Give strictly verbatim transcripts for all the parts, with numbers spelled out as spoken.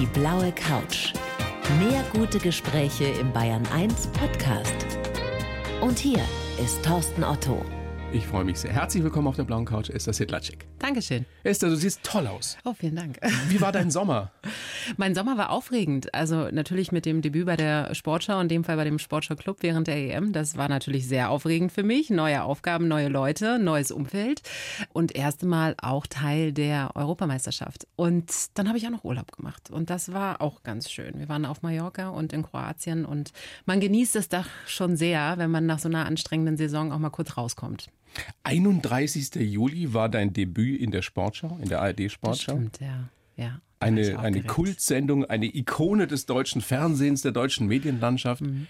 Die blaue Couch. Mehr gute Gespräche im Bayern eins Podcast. Und hier ist Thorsten Otto. Ich freue mich sehr. Herzlich willkommen auf der blauen Couch, Esther Sedlaczek. Dankeschön. Esther, du siehst toll aus. Oh, vielen Dank. Wie war dein Sommer? Mein Sommer war aufregend. Also natürlich mit dem Debüt bei der Sportschau, in dem Fall bei dem Sportschau-Club während der E M. Das war natürlich sehr aufregend für mich. Neue Aufgaben, neue Leute, neues Umfeld und erste Mal auch Teil der Europameisterschaft. Und dann habe ich auch noch Urlaub gemacht und das war auch ganz schön. Wir waren auf Mallorca und in Kroatien und man genießt das doch schon sehr, wenn man nach so einer anstrengenden Saison auch mal kurz rauskommt. einunddreißigster Juli war dein Debüt in der Sportschau, in der A R D-Sportschau. Stimmt, ja, ja. Eine, eine Kultsendung, eine Ikone des deutschen Fernsehens, der deutschen Medienlandschaft. Mhm.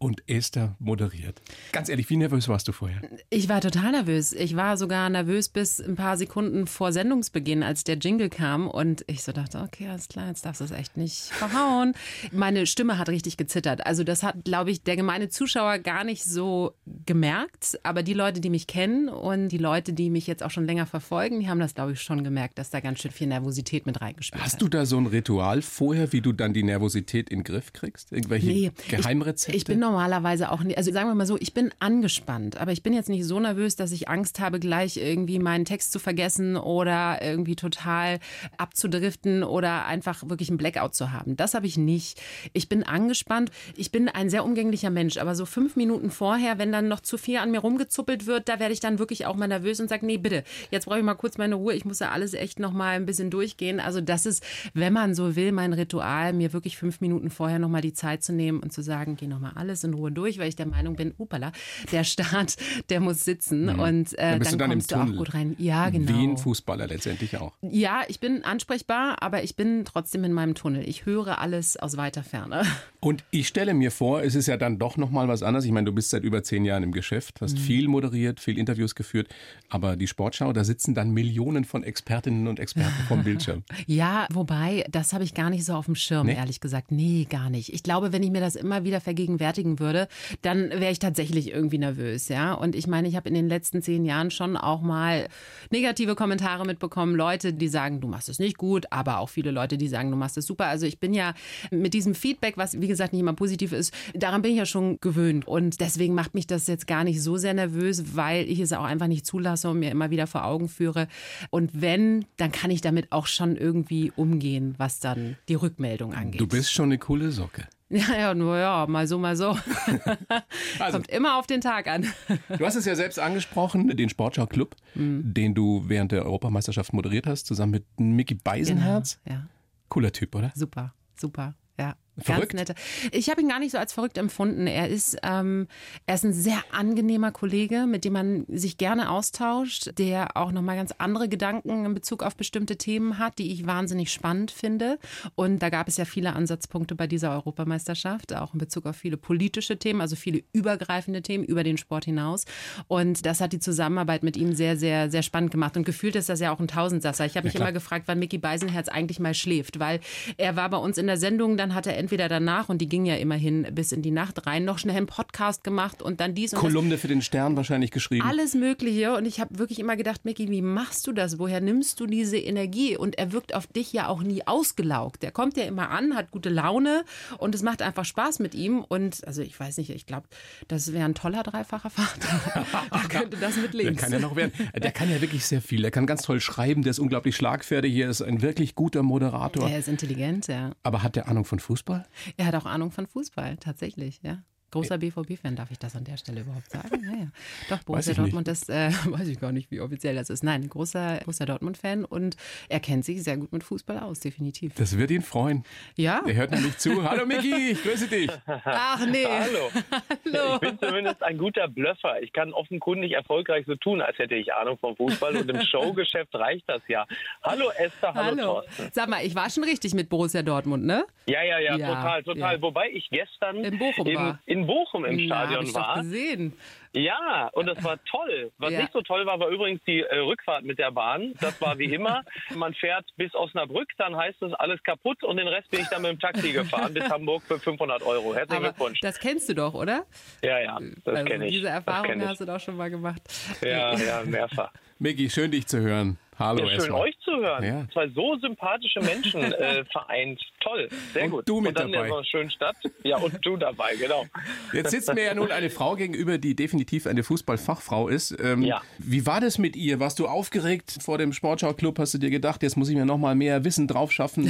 Und Esther moderiert. Ganz ehrlich, wie nervös warst du vorher? Ich war total nervös. Ich war sogar nervös bis ein paar Sekunden vor Sendungsbeginn, als der Jingle kam. Und ich so dachte, okay, alles klar, jetzt darfst du es echt nicht verhauen. Meine Stimme hat richtig gezittert. Also das hat, glaube ich, der gemeine Zuschauer gar nicht so gemerkt. Aber die Leute, die mich kennen und die Leute, die mich jetzt auch schon länger verfolgen, die haben das, glaube ich, schon gemerkt, dass da ganz schön viel Nervosität mit reingespielt Hast hat. Hast du da so ein Ritual vorher, wie du dann die Nervosität in den Griff kriegst? Irgendwelche nee, Geheimrezepte? Ich, ich bin normalerweise auch nicht, also sagen wir mal so, ich bin angespannt, aber ich bin jetzt nicht so nervös, dass ich Angst habe, gleich irgendwie meinen Text zu vergessen oder irgendwie total abzudriften oder einfach wirklich einen Blackout zu haben. Das habe ich nicht. Ich bin angespannt, ich bin ein sehr umgänglicher Mensch, aber so fünf Minuten vorher, wenn dann noch zu viel an mir rumgezuppelt wird, da werde ich dann wirklich auch mal nervös und sage, nee, bitte, jetzt brauche ich mal kurz meine Ruhe, ich muss ja alles echt nochmal ein bisschen durchgehen. Also das ist, wenn man so will, mein Ritual, mir wirklich fünf Minuten vorher nochmal die Zeit zu nehmen und zu sagen, geh nochmal alles in Ruhe durch, weil ich der Meinung bin, upala, der Start, der muss sitzen mhm. und äh, dann, dann, dann kommst du auch gut rein. Ja, genau. Wie ein Fußballer letztendlich auch. Ja, ich bin ansprechbar, aber ich bin trotzdem in meinem Tunnel. Ich höre alles aus weiter Ferne. Und ich stelle mir vor, es ist ja dann doch nochmal was anderes. Ich meine, du bist seit über zehn Jahren im Geschäft, hast mhm. viel moderiert, viel Interviews geführt, aber die Sportschau, da sitzen dann Millionen von Expertinnen und Experten vom Bildschirm. Ja, wobei, das habe ich gar nicht so auf dem Schirm, nee? ehrlich gesagt. Nee, gar nicht. Ich glaube, wenn ich mir das immer wieder vergegenwärtige würde, dann wäre ich tatsächlich irgendwie nervös, ja. Und ich meine, ich habe in den letzten zehn Jahren schon auch mal negative Kommentare mitbekommen. Leute, die sagen, du machst es nicht gut, aber auch viele Leute, die sagen, du machst es super. Also ich bin ja mit diesem Feedback, was wie gesagt nicht immer positiv ist, daran bin ich ja schon gewöhnt. Und deswegen macht mich das jetzt gar nicht so sehr nervös, weil ich es auch einfach nicht zulasse und mir immer wieder vor Augen führe. Und wenn, dann kann ich damit auch schon irgendwie umgehen, was dann die Rückmeldung angeht. Du bist schon eine coole Socke. Ja, ja, nur ja, mal so, mal so. Also, kommt immer auf den Tag an. Du hast es ja selbst angesprochen, den Sportschau-Club, mhm. den du während der Europameisterschaft moderiert hast, zusammen mit Micky Beisenherz. Genau, ja. Cooler Typ, oder? Super, super, ja. Verrückt. Ganz nett. Ich habe ihn gar nicht so als verrückt empfunden. Er ist, ähm, er ist ein sehr angenehmer Kollege, mit dem man sich gerne austauscht, der auch nochmal ganz andere Gedanken in Bezug auf bestimmte Themen hat, die ich wahnsinnig spannend finde. Und da gab es ja viele Ansatzpunkte bei dieser Europameisterschaft, auch in Bezug auf viele politische Themen, also viele übergreifende Themen über den Sport hinaus. Und das hat die Zusammenarbeit mit ihm sehr, sehr, sehr spannend gemacht. Und gefühlt ist das ja auch ein Tausendsasser. Ich habe mich ja, immer gefragt, wann Micky Beisenherz eigentlich mal schläft, weil er war bei uns in der Sendung, dann hat er endlich entweder danach, und die ging ja immerhin bis in die Nacht rein, noch schnell einen Podcast gemacht und dann dies und Kolumne das. Für den Stern wahrscheinlich geschrieben. Alles Mögliche. Und ich habe wirklich immer gedacht, Micky, wie machst du das? Woher nimmst du diese Energie? Und er wirkt auf dich ja auch nie ausgelaugt. Der kommt ja immer an, hat gute Laune und es macht einfach Spaß mit ihm. Und also ich weiß nicht, ich glaube, das wäre ein toller dreifacher Vater. Der könnte das mit links. Der kann ja noch werden. Der kann ja wirklich sehr viel. Der kann ganz toll schreiben. Der ist unglaublich schlagfertig. Er ist ein wirklich guter Moderator. Der ist intelligent, ja. Aber hat der Ahnung von Fußball? Er hat auch Ahnung von Fußball, tatsächlich, ja. Großer B V B-Fan, darf ich das an der Stelle überhaupt sagen? Ja, ja. Doch, Borussia Dortmund, das äh, weiß ich gar nicht, wie offiziell das ist. Nein, großer Borussia Dortmund-Fan und er kennt sich sehr gut mit Fußball aus, definitiv. Das wird ihn freuen. Ja. Er hört nämlich zu. Hallo Micky, ich grüße dich. Ach nee. Hallo. Hallo. Ich bin zumindest ein guter Blöffer. Ich kann offenkundig erfolgreich so tun, als hätte ich Ahnung vom Fußball und im Showgeschäft reicht das ja. Hallo Esther, hallo, hallo Thorsten. Sag mal, ich war schon richtig mit Borussia Dortmund, ne? Ja, ja, ja, ja total, total. Ja. Wobei ich gestern in Bochum eben war. In Bochum im Stadion ja, war. Gesehen. Ja, und das war toll. Was ja. nicht so toll war, war übrigens die äh, Rückfahrt mit der Bahn. Das war wie immer. Man fährt bis Osnabrück, dann heißt es alles kaputt und den Rest bin ich dann mit dem Taxi gefahren bis Hamburg für fünfhundert Euro. Herzlichen Aber Glückwunsch. Das kennst du doch, oder? Ja, ja, das also, kenne ich. Diese Erfahrung hast du doch schon mal gemacht. Ja, ja, mehrfach. Micky, schön dich zu hören. Hallo, ja, schön, euch zu hören. Ja. Zwei so sympathische Menschen äh, vereint. Toll, sehr und gut. Du mit und dann dabei. In so einer schönen Stadt. Ja, und du dabei, genau. Jetzt sitzt mir ja nun eine Frau gegenüber, die definitiv eine Fußballfachfrau ist. Ähm, ja. Wie war das mit ihr? Warst du aufgeregt vor dem Sportschau-Club? Hast du dir gedacht, jetzt muss ich mir noch mal mehr Wissen drauf schaffen?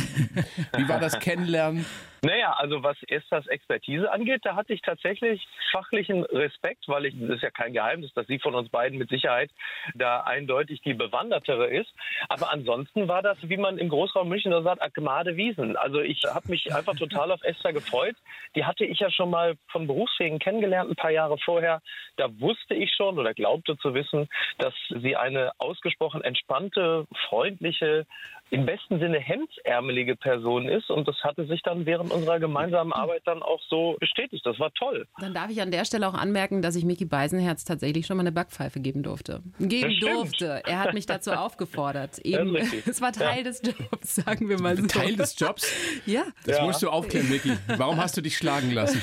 Wie war das Kennenlernen? Naja, also was Esthers Expertise angeht, da hatte ich tatsächlich fachlichen Respekt, weil ich, das ist ja kein Geheimnis, dass sie von uns beiden mit Sicherheit da eindeutig die Bewandertere ist. Aber ansonsten war das, wie man im Großraum München da sagt, Agmade Wiesen. Also ich habe mich einfach total auf Esther gefreut. Die hatte ich ja schon mal von Berufswegen kennengelernt, ein paar Jahre vorher. Da wusste ich schon oder glaubte zu wissen, dass sie eine ausgesprochen entspannte, freundliche, im besten Sinne hemdsärmelige Person ist. Und das hatte sich dann während unserer gemeinsamen Arbeit dann auch so bestätigt. Das war toll. Dann darf ich an der Stelle auch anmerken, dass ich Micky Beisenherz tatsächlich schon mal eine Backpfeife geben durfte. Geben durfte. Er hat mich dazu aufgefordert. Eben, es war Teil ja. des Jobs, sagen wir mal so. Teil des Jobs? Ja. Das ja. musst du aufklären, Micky. Warum hast du dich schlagen lassen?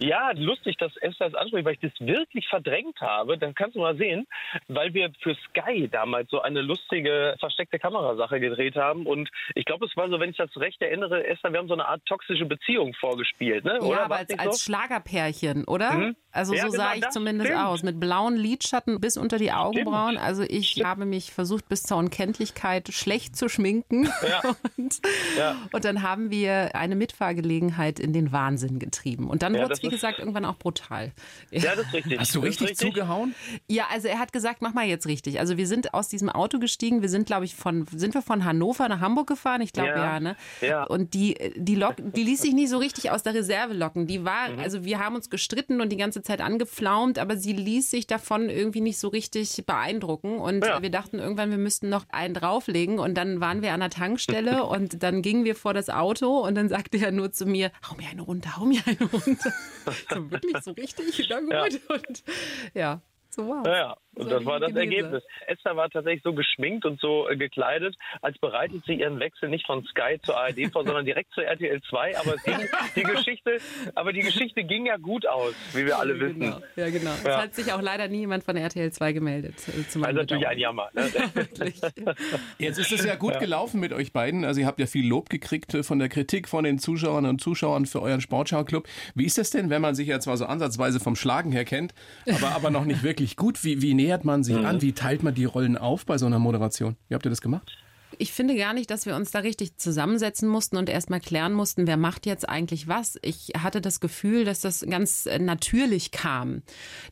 Ja, lustig, dass Esther das anspricht, weil ich das wirklich verdrängt habe. Dann kannst du mal sehen, weil wir für Sky damals so eine lustige versteckte Kamerasache gedreht haben. Und ich glaube, es war so, wenn ich das recht erinnere, Esther, wir haben so eine Art toxische Beziehung vorgespielt, ne? Oder? Ja, aber als, so? als Schlagerpärchen, oder? Mhm. Also ja, so genau, sah ich zumindest stimmt. aus. Mit blauen Lidschatten bis unter die Augenbrauen. Stimmt. Also ich stimmt. habe mich versucht, bis zur Unkenntlichkeit schlecht zu schminken. Ja. Und, ja. und dann haben wir eine Mitfahrgelegenheit in den Wahnsinn getrieben. Und dann ja, wurde es, wie gesagt, irgendwann auch brutal. Ja, das ist richtig. Hast du richtig, richtig zugehauen? Ja, also er hat gesagt, mach mal jetzt richtig. Also wir sind aus diesem Auto gestiegen. Wir sind, glaube ich, von, sind wir von Hannover nach Hamburg gefahren? Ich glaube, ja. ja, ne? Ja. Und die, die, Lok, die ließ sich nicht so richtig aus der Reserve locken. Die war, mhm. also wir haben uns gestritten und die ganze Zeit angeflaumt, aber sie ließ sich davon irgendwie nicht so richtig beeindrucken. Und ja. wir dachten irgendwann, wir müssten noch einen drauflegen. Und dann waren wir an der Tankstelle und dann gingen wir vor das Auto und dann sagte er nur zu mir, hau mir eine runter, hau mir eine runter. So, wirklich so richtig? Na gut. Ja. Und ja. So war's. Ja, und so das war das Gemüse. Ergebnis. Esther war tatsächlich so geschminkt und so äh, gekleidet, als bereitet sie ihren Wechsel nicht von Sky zur A R D vor, sondern direkt zur R T L zwei. Aber, es ging, die Geschichte, aber die Geschichte ging ja gut aus, wie wir alle wissen. Genau. Ja, genau. Ja. Es hat sich auch leider nie jemand von R T L zwei gemeldet. Äh, also natürlich ein Jammer. Ne? Jetzt ist es ja gut ja. gelaufen mit euch beiden. Also ihr habt ja viel Lob gekriegt von der Kritik, von den Zuschauern und Zuschauern für euren Sportschau-Club. Wie ist das denn, wenn man sich ja zwar so ansatzweise vom Schlagen her kennt, aber, aber noch nicht wirklich gut. Wie, wie nähert man sich mhm. an? Wie teilt man die Rollen auf bei so einer Moderation? Wie habt ihr das gemacht? Ich finde gar nicht, dass wir uns da richtig zusammensetzen mussten und erstmal klären mussten, wer macht jetzt eigentlich was. Ich hatte das Gefühl, dass das ganz natürlich kam,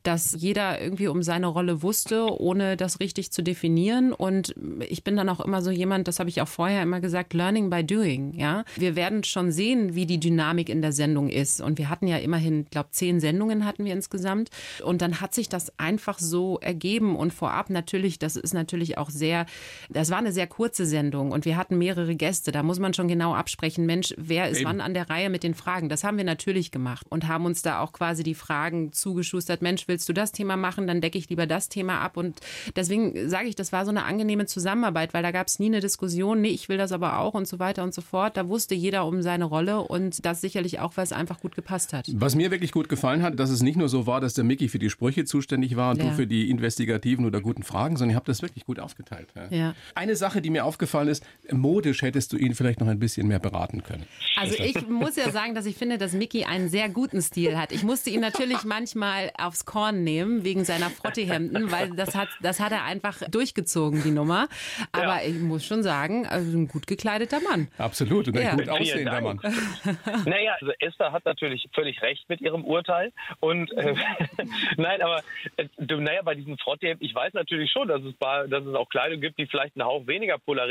dass jeder irgendwie um seine Rolle wusste, ohne das richtig zu definieren. Und ich bin dann auch immer so jemand, das habe ich auch vorher immer gesagt, learning by doing. Ja, wir werden schon sehen, wie die Dynamik in der Sendung ist. Und wir hatten ja immerhin, glaube ich, zehn Sendungen hatten wir insgesamt. Und dann hat sich das einfach so ergeben. Und vorab natürlich, das ist natürlich auch sehr, das war eine sehr kurze Sendung und wir hatten mehrere Gäste. Da muss man schon genau absprechen, Mensch, wer ist Eben. wann an der Reihe mit den Fragen? Das haben wir natürlich gemacht und haben uns da auch quasi die Fragen zugeschustert. Mensch, willst du das Thema machen? Dann decke ich lieber das Thema ab. Und deswegen sage ich, das war so eine angenehme Zusammenarbeit, weil da gab es nie eine Diskussion, nee, ich will das aber auch und so weiter und so fort. Da wusste jeder um seine Rolle und das sicherlich auch, weil es einfach gut gepasst hat. Was mir wirklich gut gefallen hat, dass es nicht nur so war, dass der Micky für die Sprüche zuständig war und ja. du für die investigativen oder guten Fragen, sondern ihr habt das wirklich gut aufgeteilt. Ja. Ja. Eine Sache, die mir aufgefallen ist, modisch hättest du ihn vielleicht noch ein bisschen mehr beraten können. Also ich muss ja sagen, dass ich finde, dass Micky einen sehr guten Stil hat. Ich musste ihn natürlich manchmal aufs Korn nehmen, wegen seiner Frottehemden, weil das hat, das hat er einfach durchgezogen, die Nummer. Aber ja. ich muss schon sagen, also ein gut gekleideter Mann. Absolut, und ein ja. gut aussehender Mann. Naja, also Esther hat natürlich völlig recht mit ihrem Urteil. Und äh, nein, aber äh, naja, bei diesen Frottehemden, ich weiß natürlich schon, dass es, bei, dass es auch Kleidung gibt, die vielleicht einen Hauch weniger polarisiert,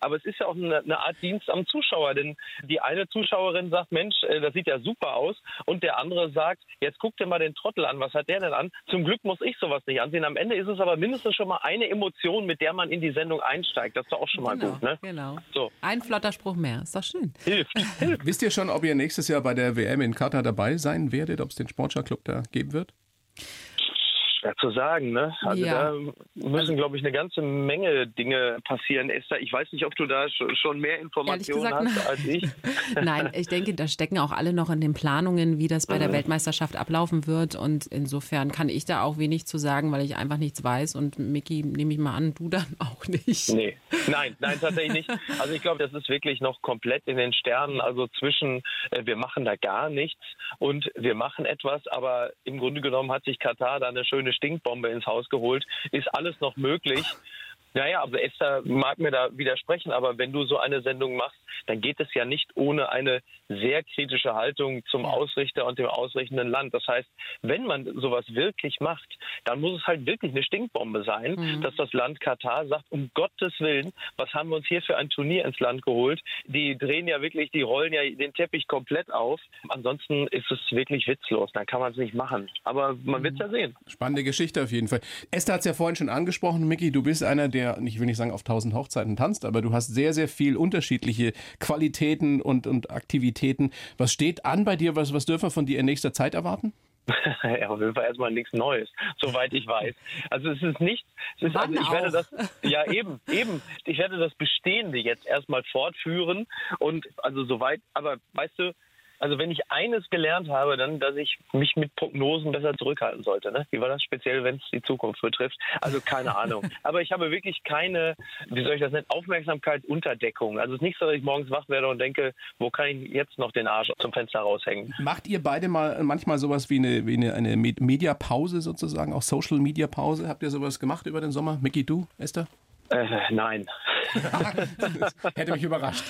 aber es ist ja auch eine, eine Art Dienst am Zuschauer, denn die eine Zuschauerin sagt, Mensch, das sieht ja super aus und der andere sagt, jetzt guck dir mal den Trottel an, was hat der denn an? Zum Glück muss ich sowas nicht ansehen. Am Ende ist es aber mindestens schon mal eine Emotion, mit der man in die Sendung einsteigt. Das ist doch auch schon mal genau, gut, ne? Genau. So. Ein flotter Spruch mehr, ist doch schön. Hilft. Hilft. Wisst ihr schon, ob ihr nächstes Jahr bei der W M in Katar dabei sein werdet, ob es den Sportschau-Club da geben wird? schwer zu sagen, ne? Also ja. Da müssen, glaube ich, eine ganze Menge Dinge passieren. Esther, ich weiß nicht, ob du da schon mehr Informationen gesagt, hast nein. als ich. Nein, ich denke, da stecken auch alle noch in den Planungen, wie das bei der Weltmeisterschaft ablaufen wird. Und insofern kann ich da auch wenig zu sagen, weil ich einfach nichts weiß. Und Micky, nehme ich mal an, du dann auch nicht. Nee. Nein, nein, tatsächlich nicht. Also ich glaube, das ist wirklich noch komplett in den Sternen. Also zwischen, äh, wir machen da gar nichts und wir machen etwas, aber im Grunde genommen hat sich Katar da eine schöne Stinkbombe ins Haus geholt. Ist alles noch möglich? Naja, also Esther mag mir da widersprechen, aber wenn du so eine Sendung machst, dann geht es ja nicht ohne eine sehr kritische Haltung zum Ausrichter und dem ausrichtenden Land. Das heißt, wenn man sowas wirklich macht, dann muss es halt wirklich eine Stinkbombe sein, mhm. dass das Land Katar sagt, um Gottes Willen, was haben wir uns hier für ein Turnier ins Land geholt? Die drehen ja wirklich, die rollen ja den Teppich komplett auf. Ansonsten ist es wirklich witzlos, dann kann man es nicht machen. Aber man mhm. wird es ja sehen. Spannende Geschichte auf jeden Fall. Esther hat es ja vorhin schon angesprochen, Micky, du bist einer, der ich will nicht sagen auf tausend Hochzeiten tanzt, aber du hast sehr, sehr viel unterschiedliche Qualitäten und, und Aktivitäten. Was steht an bei dir? Was, was dürfen wir von dir in nächster Zeit erwarten? Ja, auf jeden Fall erstmal nichts Neues, soweit ich weiß. Also es ist nicht, es ist, also ich werde das, ja eben, eben, ich werde das Bestehende jetzt erstmal fortführen und also soweit, aber weißt du, also wenn ich eines gelernt habe, dann, dass ich mich mit Prognosen besser zurückhalten sollte. Ne? Wie war das speziell, wenn es die Zukunft betrifft? Also keine Ahnung. Aber ich habe wirklich keine, wie soll ich das nennen, Aufmerksamkeitsunterdeckung. Also es ist nicht so, dass ich morgens wach werde und denke, wo kann ich jetzt noch den Arsch zum Fenster raushängen? Macht ihr beide mal manchmal sowas wie eine, wie eine, eine Mediapause sozusagen, auch Social-Media-Pause? Habt ihr sowas gemacht über den Sommer? Micky, du, Esther? Äh, nein. Hätte mich überrascht.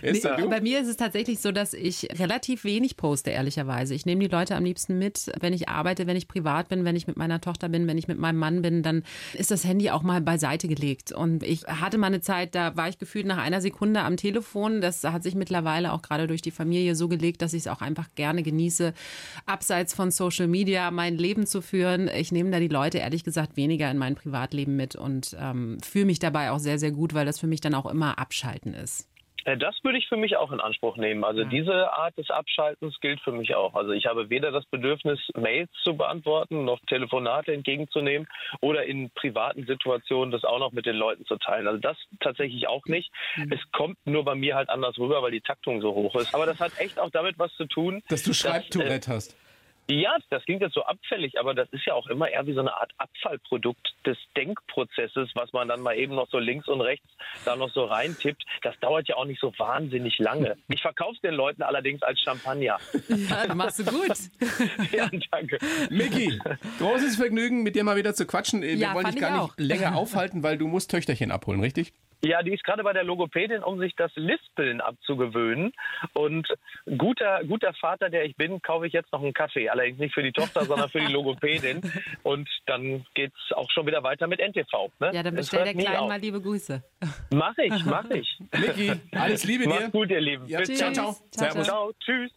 Nee, bei mir ist es tatsächlich so, dass ich relativ wenig poste, ehrlicherweise. Ich nehme die Leute am liebsten mit, wenn ich arbeite, wenn ich privat bin, wenn ich mit meiner Tochter bin, wenn ich mit meinem Mann bin, dann ist das Handy auch mal beiseite gelegt. Und ich hatte mal eine Zeit, da war ich gefühlt nach einer Sekunde am Telefon. Das hat sich mittlerweile auch gerade durch die Familie so gelegt, dass ich es auch einfach gerne genieße, abseits von Social Media mein Leben zu führen. Ich nehme da die Leute, ehrlich gesagt, weniger in mein Privatleben mit und ähm, fühle mich dabei auch sehr, sehr gut, weil das für mich dann auch immer Abschalten ist. Das würde ich für mich auch in Anspruch nehmen. Also ja. diese Art des Abschaltens gilt für mich auch. Also ich habe weder das Bedürfnis, Mails zu beantworten, noch Telefonate entgegenzunehmen oder in privaten Situationen das auch noch mit den Leuten zu teilen. Also das tatsächlich auch nicht. Mhm. Es kommt nur bei mir halt anders rüber, weil die Taktung so hoch ist. Aber das hat echt auch damit was zu tun, dass du Schreibtourette äh, hast. Ja, das klingt jetzt so abfällig, aber das ist ja auch immer eher wie so eine Art Abfallprodukt des Denkprozesses, was man dann mal eben noch so links und rechts da noch so reintippt. Das dauert ja auch nicht so wahnsinnig lange. Ich verkaufe es den Leuten allerdings als Champagner. Ja, machst du gut. Ja, danke. Micky, großes Vergnügen, mit dir mal wieder zu quatschen. Wir ja, wollen dich gar nicht länger aufhalten, weil du musst Töchterchen abholen, richtig? Ja, die ist gerade bei der Logopädin, um sich das Lispeln abzugewöhnen. Und guter, guter Vater, der ich bin, kaufe ich jetzt noch einen Kaffee. Allerdings nicht für die Tochter, sondern für die Logopädin. Und dann geht's auch schon wieder weiter mit N T V. Ne? Ja, dann bestell der Kleinen mal liebe Grüße. Mach ich, mach ich. Micky, alles Liebe dir. Mach's gut, ihr Lieben. Ja, tschüss. Ciao, ciao. Servus. Ciao, tschüss.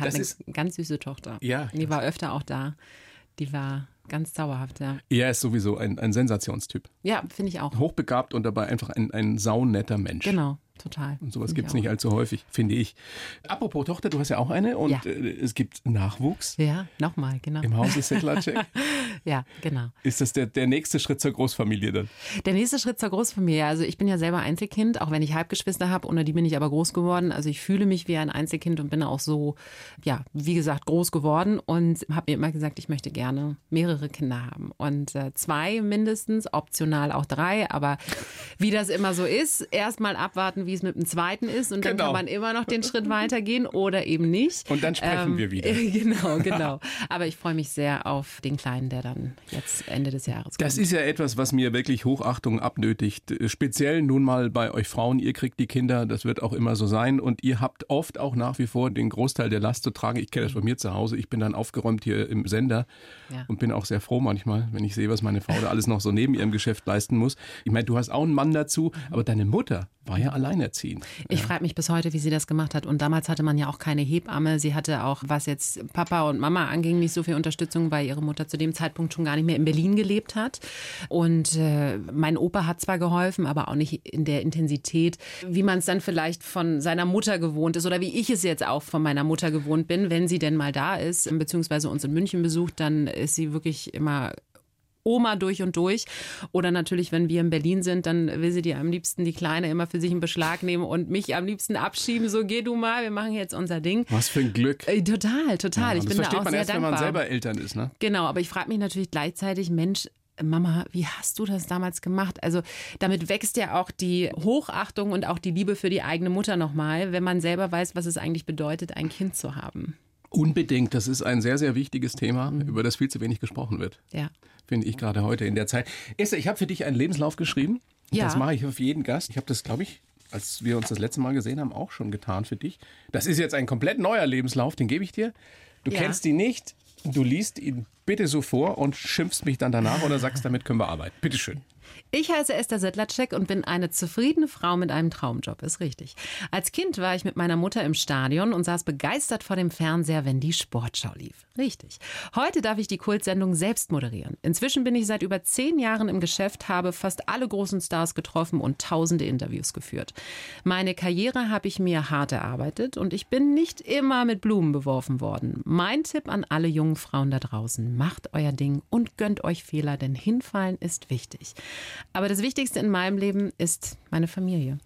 Hat das eine ist ganz süße Tochter. Ja. Die war öfter auch da. Die war ganz dauerhaft, ja. Er ist sowieso ein, ein Sensationstyp. Ja, finde ich auch. Hochbegabt und dabei einfach ein, ein saunetter Mensch. Genau, total. Und sowas gibt es nicht allzu häufig, finde ich. Apropos Tochter, du hast ja auch eine und ja. es gibt Nachwuchs. Ja, nochmal, genau. Im Hause Sedlaczek. Ja, genau. Ist das der, der nächste Schritt zur Großfamilie dann? Der nächste Schritt zur Großfamilie. Also ich bin ja selber Einzelkind, auch wenn ich Halbgeschwister habe, ohne die bin ich aber groß geworden. Also ich fühle mich wie ein Einzelkind und bin auch so, ja, wie gesagt, groß geworden und habe mir immer gesagt, ich möchte gerne mehrere Kinder haben. Und äh, zwei mindestens, optional auch drei, aber wie das immer so ist, erstmal abwarten, wie es mit dem zweiten ist und genau. dann kann man immer noch den Schritt weitergehen oder eben nicht. Und dann sprechen ähm, wir wieder. Genau, genau. Aber ich freue mich sehr auf den Kleinen, der dann jetzt Ende des Jahres kommt. Das ist ja etwas, was mir wirklich Hochachtung abnötigt. Speziell nun mal bei euch Frauen. Ihr kriegt die Kinder, das wird auch immer so sein. Und ihr habt oft auch nach wie vor den Großteil der Last zu tragen. Ich kenne das bei mir zu Hause. Ich bin dann aufgeräumt hier im Sender ja. und bin auch sehr froh manchmal, wenn ich sehe, was meine Frau da alles noch so neben ihrem Geschäft leisten muss. Ich meine, du hast auch einen Mann dazu, aber deine Mutter war ja alleinerziehend. Ich ja. frage mich bis heute, wie sie das gemacht hat. Und damals hatte man ja auch keine Hebamme. Sie hatte auch, was jetzt Papa und Mama anging, nicht so viel Unterstützung, weil ihre Mutter zu dem Zeitpunkt schon gar nicht mehr in Berlin gelebt hat. Und äh, mein Opa hat zwar geholfen, aber auch nicht in der Intensität, wie man es dann vielleicht von seiner Mutter gewohnt ist oder wie ich es jetzt auch von meiner Mutter gewohnt bin, wenn sie denn mal da ist, beziehungsweise uns in München besucht, dann ist sie wirklich immer Oma durch und durch. Oder natürlich, wenn wir in Berlin sind, dann will sie die am liebsten, die Kleine, immer für sich in Beschlag nehmen und mich am liebsten abschieben. So, geh du mal, wir machen jetzt unser Ding. Was für ein Glück. Äh, total, total. Ja, ich bin da auch sehr dankbar. Das versteht man erst, wenn man selber Eltern ist, ne? Genau, aber ich frage mich natürlich gleichzeitig, Mensch, Mama, wie hast du das damals gemacht? Also damit wächst ja auch die Hochachtung und auch die Liebe für die eigene Mutter nochmal, wenn man selber weiß, was es eigentlich bedeutet, ein Kind zu haben. Unbedingt. Das ist ein sehr, sehr wichtiges Thema, mhm. über das viel zu wenig gesprochen wird. Ja. Finde ich gerade heute in der Zeit. Esther, ich habe für dich einen Lebenslauf geschrieben. Ja. Das mache ich auf jeden Gast. Ich habe das, glaube ich, als wir uns das letzte Mal gesehen haben, auch schon getan für dich. Das ist jetzt ein komplett neuer Lebenslauf, den gebe ich dir. Du ja. kennst ihn nicht. Du liest ihn bitte so vor und schimpfst mich dann danach oder sagst, damit können wir arbeiten. Bitteschön. Ich heiße Esther Sedlaczek und bin eine zufriedene Frau mit einem Traumjob, ist richtig. Als Kind war ich mit meiner Mutter im Stadion und saß begeistert vor dem Fernseher, wenn die Sportschau lief. Richtig. Heute darf ich die Kultsendung selbst moderieren. Inzwischen bin ich seit über zehn Jahren im Geschäft, habe fast alle großen Stars getroffen und tausende Interviews geführt. Meine Karriere habe ich mir hart erarbeitet und ich bin nicht immer mit Blumen beworfen worden. Mein Tipp an alle jungen Frauen da draußen, macht euer Ding und gönnt euch Fehler, denn hinfallen ist wichtig. Aber das Wichtigste in meinem Leben ist meine Familie.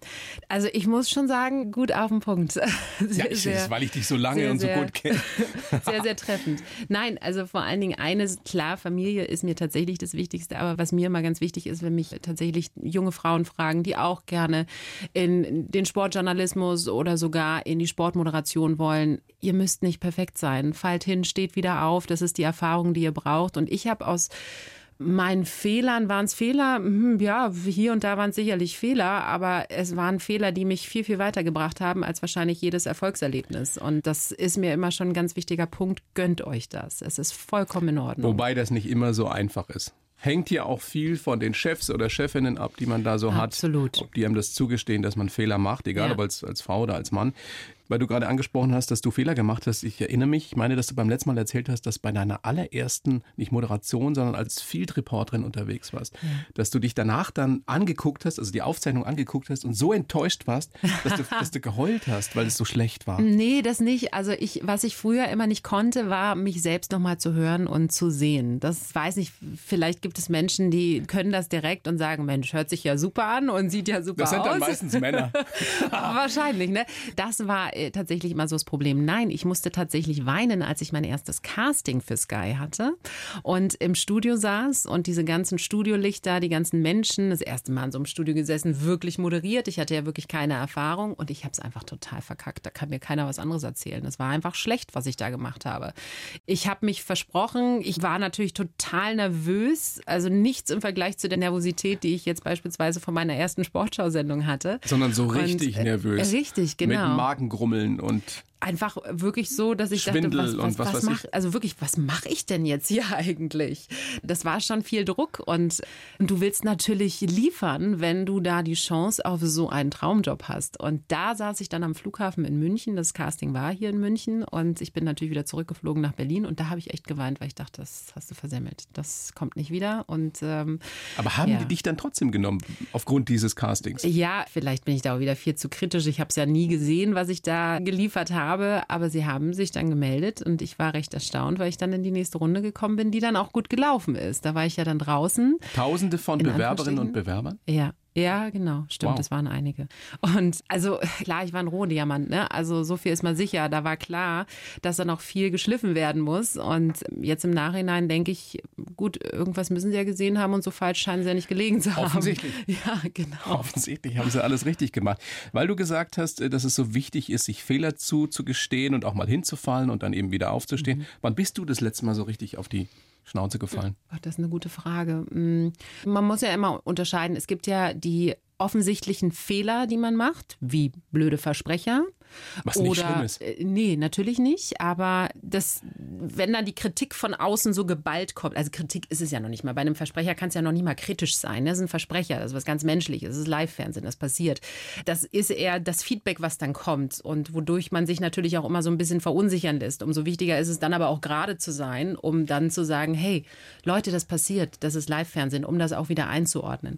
Also ich muss schon sagen, gut auf den Punkt. Sehr, ja, ich, sehr, weil ich dich so lange sehr, und so sehr, gut kenne. Sehr, sehr treffend. Nein, also vor allen Dingen eines, klar, Familie ist mir tatsächlich das Wichtigste. Aber was mir mal ganz wichtig ist, wenn mich tatsächlich junge Frauen fragen, die auch gerne in den Sportjournalismus oder sogar in die Sportmoderation wollen, ihr müsst nicht perfekt sein. Fallt hin, steht wieder auf. Das ist die Erfahrung, die ihr braucht. Und ich habe aus meinen Fehlern, waren es Fehler? Ja, hier und da waren es sicherlich Fehler, aber es waren Fehler, die mich viel, viel weitergebracht haben als wahrscheinlich jedes Erfolgserlebnis. Und das ist mir immer schon ein ganz wichtiger Punkt. Gönnt euch das. Es ist vollkommen in Ordnung. Wobei das nicht immer so einfach ist. Hängt ja auch viel von den Chefs oder Chefinnen ab, die man da so hat. Absolut. Ob die einem das zugestehen, dass man Fehler macht, egal ja. ob als, als Frau oder als Mann. Weil du gerade angesprochen hast, dass du Fehler gemacht hast. Ich erinnere mich, ich meine, dass du beim letzten Mal erzählt hast, dass bei deiner allerersten, nicht Moderation, sondern als Field-Reporterin unterwegs warst. Ja. Dass du dich danach dann angeguckt hast, also die Aufzeichnung angeguckt hast und so enttäuscht warst, dass du, dass du geheult hast, weil es so schlecht war. Nee, das nicht. Also ich, was ich früher immer nicht konnte, war, mich selbst nochmal zu hören und zu sehen. Das weiß ich, vielleicht gibt Gibt es Menschen, die können das direkt und sagen, Mensch, hört sich ja super an und sieht ja super aus. Das sind dann aus. meistens Männer. Wahrscheinlich, ne? Das war tatsächlich immer so das Problem. Nein, ich musste tatsächlich weinen, als ich mein erstes Casting für Sky hatte und im Studio saß und diese ganzen Studiolichter, die ganzen Menschen, das erste Mal in so einem Studio gesessen, wirklich moderiert. Ich hatte ja wirklich keine Erfahrung und ich habe es einfach total verkackt. Da kann mir keiner was anderes erzählen. Das war einfach schlecht, was ich da gemacht habe. Ich habe mich versprochen. Ich war natürlich total nervös. Also nichts im Vergleich zu der Nervosität, die ich jetzt beispielsweise von meiner ersten Sportschau-Sendung hatte. Sondern so richtig und, äh, nervös. Richtig, genau. Mit Magengrummeln und einfach wirklich so, dass ich Schwindel dachte, was, was, was, was, was mache also wirklich, was mache ich denn jetzt hier eigentlich? Das war schon viel Druck und du willst natürlich liefern, wenn du da die Chance auf so einen Traumjob hast. Und da saß ich dann am Flughafen in München, das Casting war hier in München und ich bin natürlich wieder zurückgeflogen nach Berlin und da habe ich echt geweint, weil ich dachte, das hast du versemmelt, das kommt nicht wieder. Und, ähm, aber haben ja. die dich dann trotzdem genommen, aufgrund dieses Castings? Ja, vielleicht bin ich da auch wieder viel zu kritisch. Ich habe es ja nie gesehen, was ich da geliefert habe. Aber sie haben sich dann gemeldet und ich war recht erstaunt, weil ich dann in die nächste Runde gekommen bin, die dann auch gut gelaufen ist. Da war ich ja dann draußen. Tausende von Bewerberinnen und Bewerbern? Ja. Ja, genau. Stimmt, wow. Das waren einige. Und also klar, ich war ein Rohdiamant, ne? Also so viel ist mal sicher. Da war klar, dass da noch viel geschliffen werden muss. Und jetzt im Nachhinein denke ich, gut, irgendwas müssen sie ja gesehen haben und so falsch scheinen sie ja nicht gelegen zu haben. Offensichtlich. Ja, genau. Offensichtlich haben sie alles richtig gemacht. Weil du gesagt hast, dass es so wichtig ist, sich Fehler zuzugestehen und auch mal hinzufallen und dann eben wieder aufzustehen. Mhm. Wann bist du das letzte Mal so richtig auf die Schnauze gefallen? Das ist eine gute Frage. Man muss ja immer unterscheiden. Es gibt ja die offensichtlichen Fehler, die man macht, wie blöde Versprecher. Was nicht oder, schlimm ist. Nee, natürlich nicht. Aber das, wenn dann die Kritik von außen so geballt kommt, also Kritik ist es ja noch nicht mal. Bei einem Versprecher kann es ja noch nicht mal kritisch sein. Das ist ein Versprecher, das ist was ganz Menschliches. Das ist Live-Fernsehen, das passiert. Das ist eher das Feedback, was dann kommt und wodurch man sich natürlich auch immer so ein bisschen verunsichern lässt. Umso wichtiger ist es dann aber auch gerade zu sein, um dann zu sagen, hey, Leute, das passiert, das ist Live-Fernsehen, um das auch wieder einzuordnen.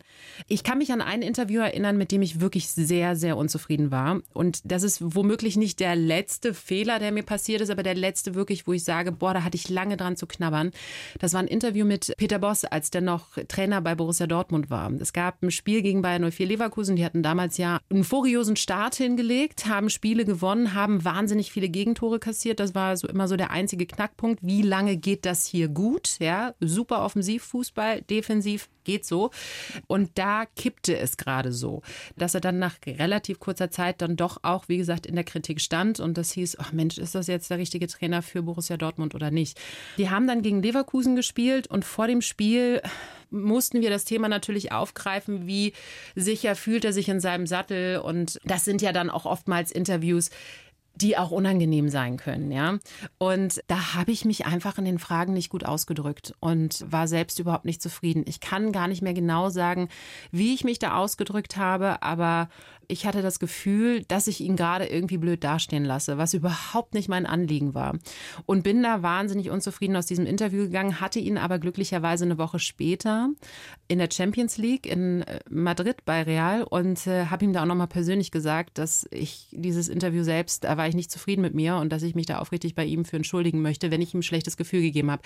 Ich kann mich an ein Interview erinnern, mit dem ich wirklich sehr, sehr unzufrieden war. Und das ist, wo womöglich nicht der letzte Fehler, der mir passiert ist, aber der letzte wirklich, wo ich sage, boah, da hatte ich lange dran zu knabbern. Das war ein Interview mit Peter Bosz, als der noch Trainer bei Borussia Dortmund war. Es gab ein Spiel gegen Bayern null vier Leverkusen, die hatten damals ja einen furiosen Start hingelegt, haben Spiele gewonnen, haben wahnsinnig viele Gegentore kassiert. Das war so immer so der einzige Knackpunkt. Wie lange geht das hier gut? Ja, super Offensivfußball, defensiv geht so. Und da kippte es gerade so, dass er dann nach relativ kurzer Zeit dann doch auch, wie gesagt, in der Kritik stand. Und das hieß, ach Mensch, ist das jetzt der richtige Trainer für Borussia Dortmund oder nicht? Die haben dann gegen Leverkusen gespielt und vor dem Spiel mussten wir das Thema natürlich aufgreifen, wie sicher fühlt er sich in seinem Sattel. Und das sind ja dann auch oftmals Interviews, die auch unangenehm sein können, ja. Und da habe ich mich einfach in den Fragen nicht gut ausgedrückt und war selbst überhaupt nicht zufrieden. Ich kann gar nicht mehr genau sagen, wie ich mich da ausgedrückt habe, aber ich hatte das Gefühl, dass ich ihn gerade irgendwie blöd dastehen lasse, was überhaupt nicht mein Anliegen war. Und bin da wahnsinnig unzufrieden aus diesem Interview gegangen, hatte ihn aber glücklicherweise eine Woche später in der Champions League in Madrid bei Real und äh, habe ihm da auch nochmal persönlich gesagt, dass ich dieses Interview selbst, da war ich nicht zufrieden mit mir und dass ich mich da aufrichtig bei ihm für entschuldigen möchte, wenn ich ihm ein schlechtes Gefühl gegeben habe.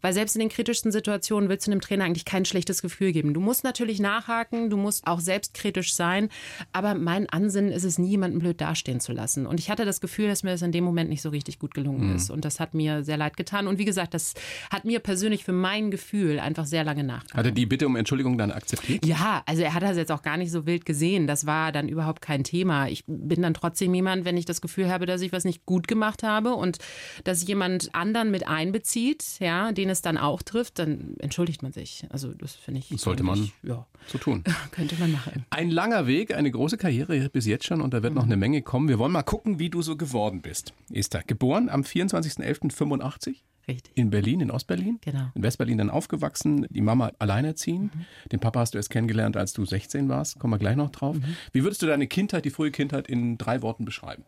Weil selbst in den kritischsten Situationen willst du einem Trainer eigentlich kein schlechtes Gefühl geben. Du musst natürlich nachhaken, du musst auch selbstkritisch sein, aber mein Ansinnen ist es, nie jemanden blöd dastehen zu lassen. Und ich hatte das Gefühl, dass mir das in dem Moment nicht so richtig gut gelungen mhm. ist. Und das hat mir sehr leid getan. Und wie gesagt, das hat mir persönlich für mein Gefühl einfach sehr lange nachgehalten. Hat er die Bitte um Entschuldigung dann akzeptiert? Ja, also er hat das jetzt auch gar nicht so wild gesehen. Das war dann überhaupt kein Thema. Ich bin dann trotzdem jemand, wenn ich das Gefühl habe, dass ich was nicht gut gemacht habe und dass jemand anderen mit einbezieht, ja, den es dann auch trifft, dann entschuldigt man sich. Also das finde ich... Sollte man ich, ja, so tun. Könnte man machen. Ein langer Weg, eine große Karriere bis jetzt schon und da wird noch eine Menge kommen. Wir wollen mal gucken, wie du so geworden bist. Esther, geboren am vierundzwanzigsten elften fünfundachtzig? Richtig. In Berlin, in Ostberlin? Genau. In Westberlin dann aufgewachsen, die Mama alleinerziehend. Mhm. Den Papa hast du erst kennengelernt, als du sechzehn warst. Kommen wir gleich noch drauf. Mhm. Wie würdest du deine Kindheit, die frühe Kindheit in drei Worten beschreiben?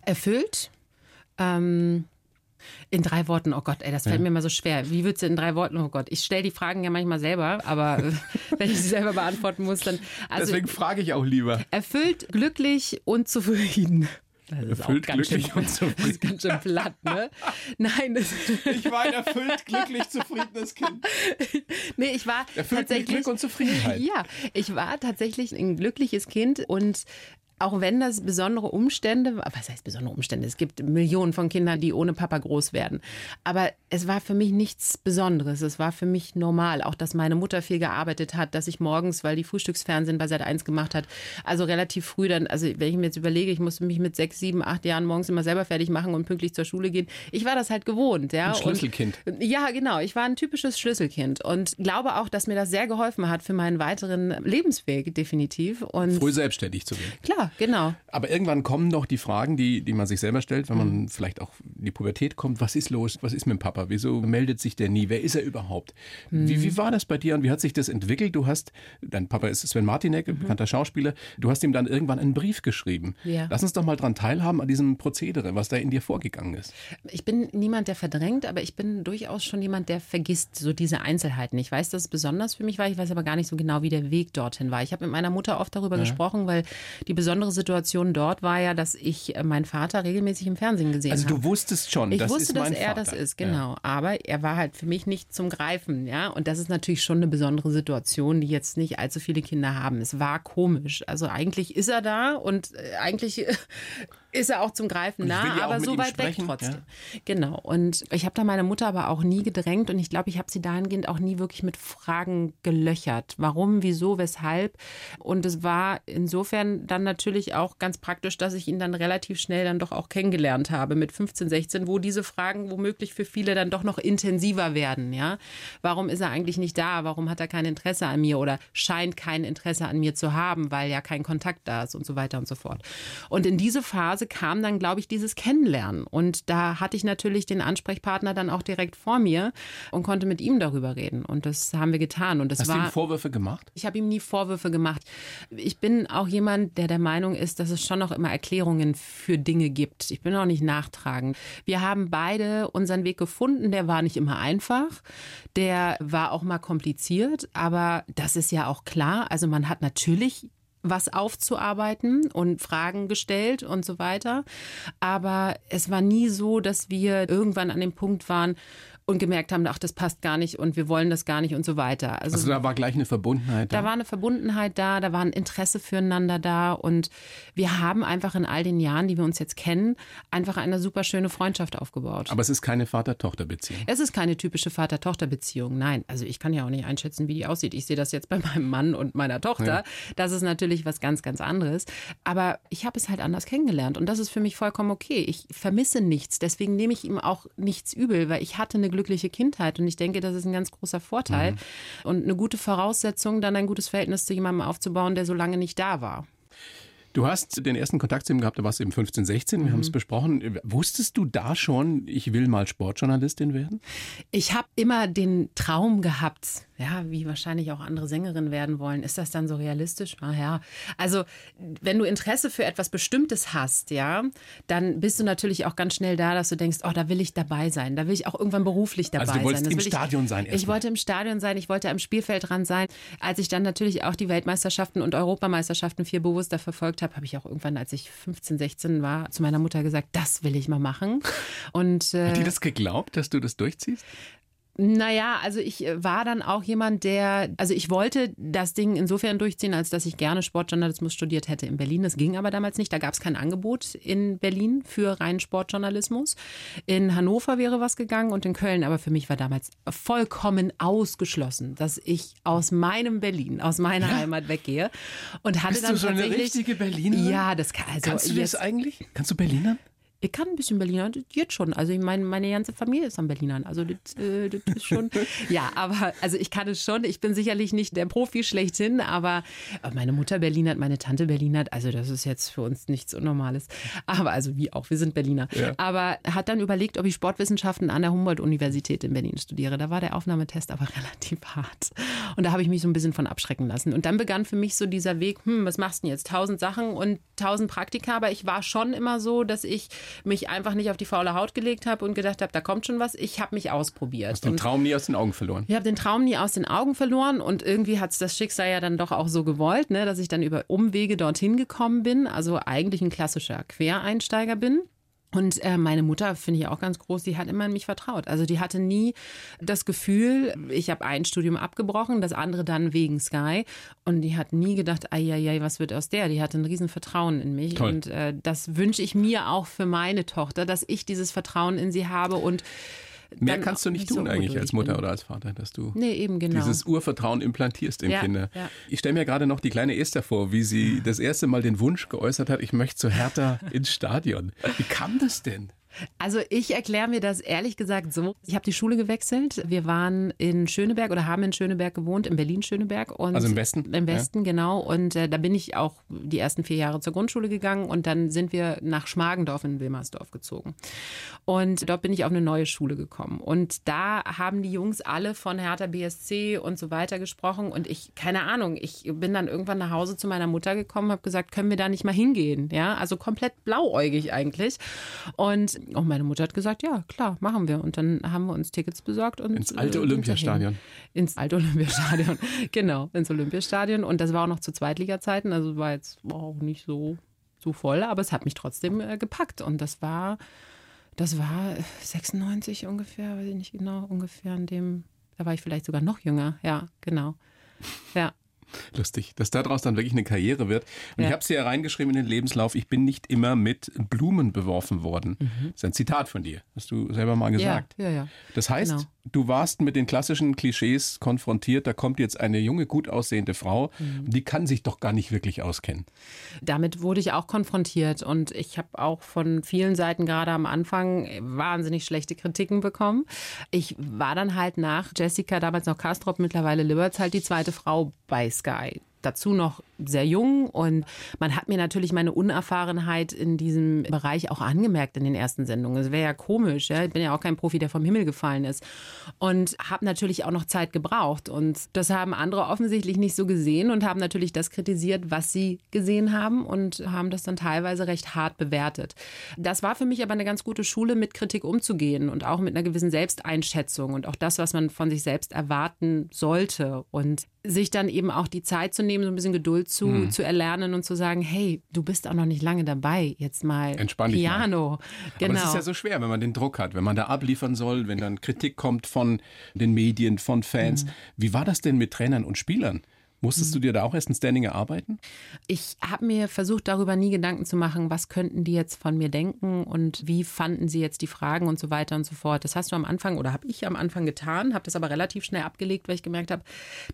Erfüllt. Ähm... In drei Worten, oh Gott, ey, das fällt ja. mir immer so schwer. Wie würdest du in drei Worten, oh Gott? Ich stelle die Fragen ja manchmal selber, aber wenn ich sie selber beantworten muss, dann... Also deswegen frage ich auch lieber. Erfüllt, glücklich und zufrieden. Das ist erfüllt, auch ganz glücklich schön, und zufrieden. Das ist ganz schön platt, ne? Nein. Das ich war ein erfüllt, glücklich, zufriedenes Kind. Nee, ich war erfüllt tatsächlich... Erfüllt Glück und Zufriedenheit. Ja, ich war tatsächlich ein glückliches Kind und... Auch wenn das besondere Umstände, was heißt besondere Umstände? Es gibt Millionen von Kindern, die ohne Papa groß werden. Aber es war für mich nichts Besonderes. Es war für mich normal. Auch, dass meine Mutter viel gearbeitet hat, dass ich morgens, weil die Frühstücksfernsehen bei Sat eins gemacht hat, also relativ früh dann, also wenn ich mir jetzt überlege, ich musste mich mit sechs, sieben, acht Jahren morgens immer selber fertig machen und pünktlich zur Schule gehen. Ich war das halt gewohnt. Ja. Ein Schlüsselkind. Und, ja, genau. Ich war ein typisches Schlüsselkind und glaube auch, dass mir das sehr geholfen hat für meinen weiteren Lebensweg, definitiv. Und früh selbstständig zu werden. Klar. Genau. Aber irgendwann kommen doch die Fragen, die, die man sich selber stellt, wenn man mhm. vielleicht auch in die Pubertät kommt. Was ist los? Was ist mit dem Papa? Wieso meldet sich der nie? Wer ist er überhaupt? Mhm. Wie, wie war das bei dir und wie hat sich das entwickelt? Du hast, dein Papa ist Sven Martinek, mhm. bekannter Schauspieler. Du hast ihm dann irgendwann einen Brief geschrieben. Ja. Lass uns doch mal dran teilhaben an diesem Prozedere, was da in dir vorgegangen ist. Ich bin niemand, der verdrängt, aber ich bin durchaus schon jemand, der vergisst so diese Einzelheiten. Ich weiß, dass es besonders für mich war. Ich weiß aber gar nicht so genau, wie der Weg dorthin war. Ich habe mit meiner Mutter oft darüber ja. gesprochen, weil die besondere Besondere Situation dort war ja, dass ich meinen Vater regelmäßig im Fernsehen gesehen habe. Also du wusstest schon, das ist mein Vater. Ich wusste, dass er das ist, genau. Ja. Aber er war halt für mich nicht zum Greifen, ja. Und das ist natürlich schon eine besondere Situation, die jetzt nicht allzu viele Kinder haben. Es war komisch. Also eigentlich ist er da und eigentlich ist er auch zum Greifen nah, aber so weit weg trotzdem. Ja. Genau. Und ich habe da meine Mutter aber auch nie gedrängt und ich glaube, ich habe sie dahingehend auch nie wirklich mit Fragen gelöchert. Warum, wieso, weshalb? Und es war insofern dann natürlich Natürlich auch ganz praktisch, dass ich ihn dann relativ schnell dann doch auch kennengelernt habe mit fünfzehn, sechzehn, wo diese Fragen womöglich für viele dann doch noch intensiver werden. Ja? Warum ist er eigentlich nicht da? Warum hat er kein Interesse an mir oder scheint kein Interesse an mir zu haben, weil ja kein Kontakt da ist und so weiter und so fort. Und in diese Phase kam dann, glaube ich, dieses Kennenlernen. Und da hatte ich natürlich den Ansprechpartner dann auch direkt vor mir und konnte mit ihm darüber reden. Und das haben wir getan. Und das Hast war, du ihm Vorwürfe gemacht? Ich habe ihm nie Vorwürfe gemacht. Ich bin auch jemand, der der Meinung Meinung ist, dass es schon noch immer Erklärungen für Dinge gibt. Ich bin auch nicht nachtragend. Wir haben beide unseren Weg gefunden. Der war nicht immer einfach. Der war auch mal kompliziert. Aber das ist ja auch klar. Also man hat natürlich was aufzuarbeiten und Fragen gestellt und so weiter. Aber es war nie so, dass wir irgendwann an dem Punkt waren und gemerkt haben, ach, das passt gar nicht und wir wollen das gar nicht und so weiter. Also, also da war gleich eine Verbundenheit da. Da war eine Verbundenheit da, da war ein Interesse füreinander da und wir haben einfach in all den Jahren, die wir uns jetzt kennen, einfach eine super schöne Freundschaft aufgebaut. Aber es ist keine Vater-Tochter-Beziehung? Es ist keine typische Vater-Tochter-Beziehung, nein. Also ich kann ja auch nicht einschätzen, wie die aussieht. Ich sehe das jetzt bei meinem Mann und meiner Tochter. Ja. Das ist natürlich was ganz, ganz anderes. Aber ich habe es halt anders kennengelernt und das ist für mich vollkommen okay. Ich vermisse nichts, deswegen nehme ich ihm auch nichts übel, weil ich hatte eine glückliche Kindheit und ich denke, das ist ein ganz großer Vorteil mhm. und eine gute Voraussetzung, dann ein gutes Verhältnis zu jemandem aufzubauen, der so lange nicht da war. Du hast den ersten Kontakt zu ihm gehabt, da warst du eben fünfzehn, sechzehn, wir mhm. haben es besprochen. Wusstest du da schon, ich will mal Sportjournalistin werden? Ich habe immer den Traum gehabt, ja, wie wahrscheinlich auch andere Sängerinnen werden wollen. Ist das dann so realistisch? Na ja. Also wenn du Interesse für etwas Bestimmtes hast, ja, dann bist du natürlich auch ganz schnell da, dass du denkst, oh, da will ich dabei sein, da will ich auch irgendwann beruflich dabei sein. Also du wolltest sein. im Stadion ich, sein? Ich wollte im Stadion sein, ich wollte am Spielfeldrand sein. Als ich dann natürlich auch die Weltmeisterschaften und Europameisterschaften viel bewusster verfolgt habe, habe, habe ich auch irgendwann, als ich fünfzehn, sechzehn war, zu meiner Mutter gesagt, das will ich mal machen. Und, äh, hat die das geglaubt, dass du das durchziehst? Naja, also ich war dann auch jemand, der, also ich wollte das Ding insofern durchziehen, als dass ich gerne Sportjournalismus studiert hätte in Berlin. Das ging aber damals nicht, da gab es kein Angebot in Berlin für reinen Sportjournalismus. In Hannover wäre was gegangen und in Köln, aber für mich war damals vollkommen ausgeschlossen, dass ich aus meinem Berlin, aus meiner ja. Heimat weggehe. Und hatte Bist dann du so eine richtige Berlinerin? Ja, das kann, also Kannst du jetzt, das eigentlich? Kannst du Berlinern? Ich kann ein bisschen Berliner, jetzt schon. Also ich meine, meine ganze Familie ist am Berlinern. Also das, äh, das ist schon, ja, aber also ich kann es schon. Ich bin sicherlich nicht der Profi schlechthin, aber meine Mutter Berlinert, meine Tante Berlinert, also das ist jetzt für uns nichts Unnormales. Aber also wie auch, wir sind Berliner. Ja. Aber hat dann überlegt, ob ich Sportwissenschaften an der Humboldt-Universität in Berlin studiere. Da war der Aufnahmetest aber relativ hart. Und da habe ich mich so ein bisschen von abschrecken lassen. Und dann begann für mich so dieser Weg, hm, was machst du denn jetzt? Tausend Sachen und tausend Praktika. Aber ich war schon immer so, dass ich mich einfach nicht auf die faule Haut gelegt habe und gedacht habe, da kommt schon was. Ich habe mich ausprobiert. Hast den Traum nie aus den Augen verloren? Ich habe den Traum nie aus den Augen verloren und irgendwie hat es das Schicksal ja dann doch auch so gewollt, ne, dass ich dann über Umwege dorthin gekommen bin, also eigentlich ein klassischer Quereinsteiger bin. Und äh, meine Mutter, finde ich auch ganz groß, die hat immer an mich vertraut. Also die hatte nie das Gefühl, ich habe ein Studium abgebrochen, das andere dann wegen Sky. Und die hat nie gedacht, ai, ai, ai, was wird aus der? Die hatte ein riesen Vertrauen in mich. Toll. Und äh, das wünsche ich mir auch für meine Tochter, dass ich dieses Vertrauen in sie habe und mehr kannst du nicht, nicht tun so eigentlich als Mutter bin. Oder als Vater, dass du nee, eben genau. dieses Urvertrauen implantierst im ja, Kinder. Ja. Ich stelle mir gerade noch die kleine Esther vor, wie sie das erste Mal den Wunsch geäußert hat, ich möchte so Hertha ins Stadion. Wie kam das denn? Also ich erkläre mir das ehrlich gesagt so. Ich habe die Schule gewechselt. Wir waren in Schöneberg oder haben in Schöneberg gewohnt, in Berlin-Schöneberg. Und also im Westen? Im Westen, ja. Genau. Und äh, da bin ich auch die ersten vier Jahre zur Grundschule gegangen und dann sind wir nach Schmargendorf in Wilmersdorf gezogen. Und dort bin ich auf eine neue Schule gekommen. Und da haben die Jungs alle von Hertha B S C und so weiter gesprochen und ich, keine Ahnung, ich bin dann irgendwann nach Hause zu meiner Mutter gekommen, habe gesagt, können wir da nicht mal hingehen? Ja, also komplett blauäugig eigentlich. Und Und meine Mutter hat gesagt, ja, klar, machen wir. Und dann haben wir uns Tickets besorgt. Und ins alte Olympiastadion. Ins alte Olympiastadion, genau, ins Olympiastadion. Und das war auch noch zu Zweitliga-Zeiten, also war jetzt auch nicht so, so voll, aber es hat mich trotzdem äh, gepackt. Und das war, das war sechsundneunzig ungefähr, weiß ich nicht genau, ungefähr in dem, da war ich vielleicht sogar noch jünger, ja, genau, ja. Lustig, dass daraus dann wirklich eine Karriere wird. Und ja. ich habe es ja reingeschrieben in den Lebenslauf, ich bin nicht immer mit Blumen beworfen worden. Mhm. Das ist ein Zitat von dir, hast du selber mal gesagt. Ja, ja, ja. Das heißt, genau. du warst mit den klassischen Klischees konfrontiert, da kommt jetzt eine junge, gut aussehende Frau, mhm. die kann sich doch gar nicht wirklich auskennen. Damit wurde ich auch konfrontiert und ich habe auch von vielen Seiten gerade am Anfang wahnsinnig schlechte Kritiken bekommen. Ich war dann halt nach Jessica, damals noch Kastrop, mittlerweile Liberts, halt die zweite Frau bei Sky. Guy. Dazu noch sehr jung und man hat mir natürlich meine Unerfahrenheit in diesem Bereich auch angemerkt in den ersten Sendungen. Das wäre ja komisch, ja? Ich bin ja auch kein Profi, der vom Himmel gefallen ist und habe natürlich auch noch Zeit gebraucht und das haben andere offensichtlich nicht so gesehen und haben natürlich das kritisiert, was sie gesehen haben und haben das dann teilweise recht hart bewertet. Das war für mich aber eine ganz gute Schule, mit Kritik umzugehen und auch mit einer gewissen Selbsteinschätzung und auch das, was man von sich selbst erwarten sollte und sich dann eben auch die Zeit zu nehmen, nehmen, so ein bisschen Geduld zu, mhm. zu erlernen und zu sagen, hey, du bist auch noch nicht lange dabei, jetzt mal Entspann dich Piano. Mal. Genau. Aber es ist ja so schwer, wenn man den Druck hat, wenn man da abliefern soll, wenn dann Kritik kommt von den Medien, von Fans. Mhm. Wie war das denn mit Trainern und Spielern? Musstest du dir da auch erst ein Standing erarbeiten? Ich habe mir versucht, darüber nie Gedanken zu machen, was könnten die jetzt von mir denken und wie fanden sie jetzt die Fragen und so weiter und so fort. Das hast du am Anfang oder habe ich am Anfang getan, habe das aber relativ schnell abgelegt, weil ich gemerkt habe,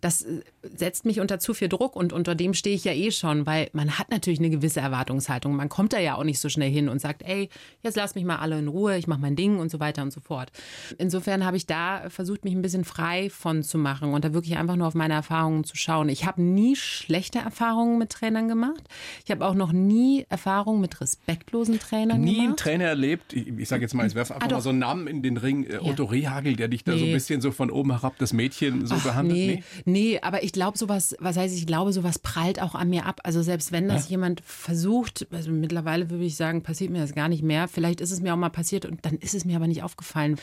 das setzt mich unter zu viel Druck und unter dem stehe ich ja eh schon, weil man hat natürlich eine gewisse Erwartungshaltung. Man kommt da ja auch nicht so schnell hin und sagt, ey, jetzt lass mich mal alle in Ruhe, ich mache mein Ding und so weiter und so fort. Insofern habe ich da versucht, mich ein bisschen frei von zu machen und da wirklich einfach nur auf meine Erfahrungen zu schauen. Ich Ich habe nie schlechte Erfahrungen mit Trainern gemacht. Ich habe auch noch nie Erfahrungen mit respektlosen Trainern nie gemacht. Nie einen Trainer erlebt. Ich, ich sage jetzt mal, ich werfe einfach ah, mal so einen Namen in den Ring. Ja. Otto Rehhagel, der dich da nee. so ein bisschen so von oben herab das Mädchen so Ach, behandelt. Nee, nee, aber ich glaube sowas, was heißt, ich glaube sowas prallt auch an mir ab. Also selbst wenn das ja. jemand versucht, also mittlerweile würde ich sagen, passiert mir das gar nicht mehr. Vielleicht ist es mir auch mal passiert und dann ist es mir aber nicht aufgefallen.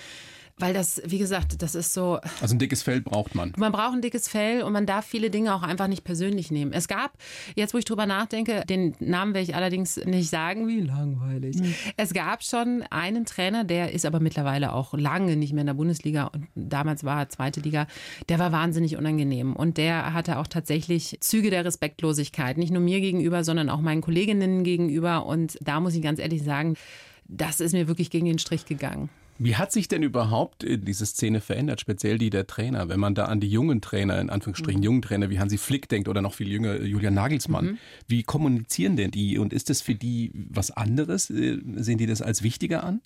Weil das, wie gesagt, das ist so... Also ein dickes Fell braucht man. Man braucht ein dickes Fell und man darf viele Dinge auch einfach nicht persönlich nehmen. Es gab, jetzt wo ich drüber nachdenke, den Namen will ich allerdings nicht sagen, wie langweilig. Mhm. Es gab schon einen Trainer, der ist aber mittlerweile auch lange nicht mehr in der Bundesliga und damals war er zweite Liga, der war wahnsinnig unangenehm und der hatte auch tatsächlich Züge der Respektlosigkeit, nicht nur mir gegenüber, sondern auch meinen Kolleginnen gegenüber und da muss ich ganz ehrlich sagen, das ist mir wirklich gegen den Strich gegangen. Wie hat sich denn überhaupt diese Szene verändert, speziell die der Trainer, wenn man da an die jungen Trainer, in Anführungsstrichen mhm. jungen Trainer wie Hansi Flick denkt oder noch viel jünger Julian Nagelsmann, mhm. wie kommunizieren denn die und ist das für die was anderes? Sehen die das als wichtiger an?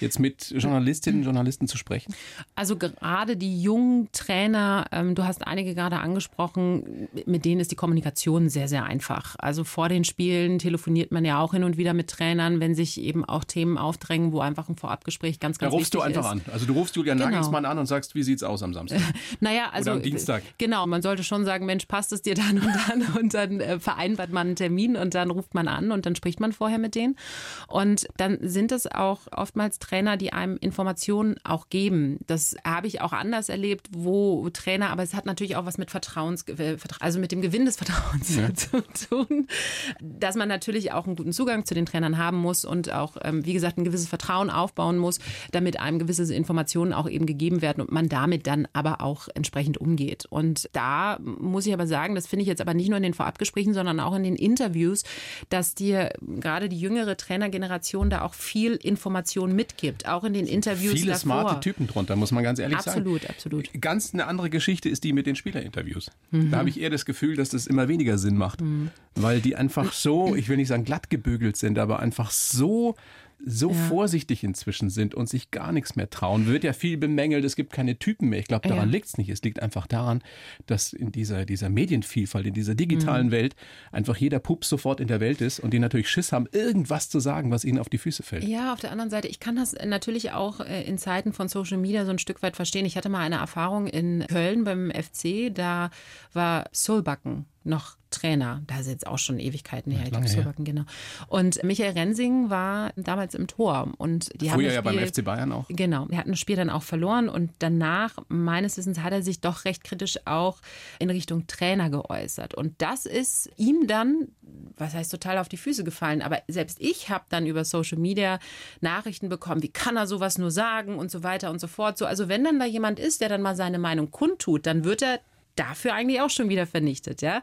Jetzt mit Journalistinnen und Journalisten zu sprechen? Also gerade die jungen Trainer, ähm, du hast einige gerade angesprochen, mit denen ist die Kommunikation sehr, sehr einfach. Also vor den Spielen telefoniert man ja auch hin und wieder mit Trainern, wenn sich eben auch Themen aufdrängen, wo einfach ein Vorabgespräch ganz, ganz wichtig ist. Da rufst du einfach ist. an. Also du rufst Julian genau. Nagelsmann an und sagst, wie sieht's aus am Samstag? naja, also oder am Dienstag. Genau, man sollte schon sagen, Mensch, passt es dir dann und dann und dann äh, vereinbart man einen Termin und dann ruft man an und dann spricht man vorher mit denen. Und dann sind es auch oftmals Trainer, die einem Informationen auch geben. Das habe ich auch anders erlebt, wo Trainer, aber es hat natürlich auch was mit Vertrauens, also mit dem Gewinn des Vertrauens ja. zu tun, dass man natürlich auch einen guten Zugang zu den Trainern haben muss und auch, wie gesagt, ein gewisses Vertrauen aufbauen muss, damit einem gewisse Informationen auch eben gegeben werden und man damit dann aber auch entsprechend umgeht. Und da muss ich aber sagen, das finde ich jetzt aber nicht nur in den Vorabgesprächen, sondern auch in den Interviews, dass dir gerade die jüngere Trainergeneration da auch viel Informationen mitgibt. Gibt, auch in den Interviews Viele davor. Smarte Typen drunter, muss man ganz ehrlich absolut, sagen. Absolut, absolut. Ganz eine andere Geschichte ist die mit den Spielerinterviews. Mhm. Da habe ich eher das Gefühl, dass das immer weniger Sinn macht, mhm. weil die einfach so, ich will nicht sagen glatt gebügelt sind, aber einfach so... so ja. vorsichtig inzwischen sind und sich gar nichts mehr trauen. Wird ja viel bemängelt, es gibt keine Typen mehr. Ich glaube, daran ja. liegt es nicht. Es liegt einfach daran, dass in dieser, dieser Medienvielfalt, in dieser digitalen mhm. Welt einfach jeder Pups sofort in der Welt ist und die natürlich Schiss haben, irgendwas zu sagen, was ihnen auf die Füße fällt. Ja, auf der anderen Seite, ich kann das natürlich auch in Zeiten von Social Media so ein Stück weit verstehen. Ich hatte mal eine Erfahrung in Köln beim F C, da war Solbakken noch Trainer, da ist jetzt auch schon Ewigkeiten her, ich glaube, Solbakken, genau. Und Michael Rensing war damals im Tor. Und die Früher haben das ja Spiel, beim F C Bayern auch. Genau, er hat ein Spiel dann auch verloren und danach, meines Wissens, hat er sich doch recht kritisch auch in Richtung Trainer geäußert. Und das ist ihm dann, was heißt, total auf die Füße gefallen. Aber selbst ich habe dann über Social Media Nachrichten bekommen, wie kann er sowas nur sagen und so weiter und so fort. So, also wenn dann da jemand ist, der dann mal seine Meinung kundtut, dann wird er dafür eigentlich auch schon wieder vernichtet, ja?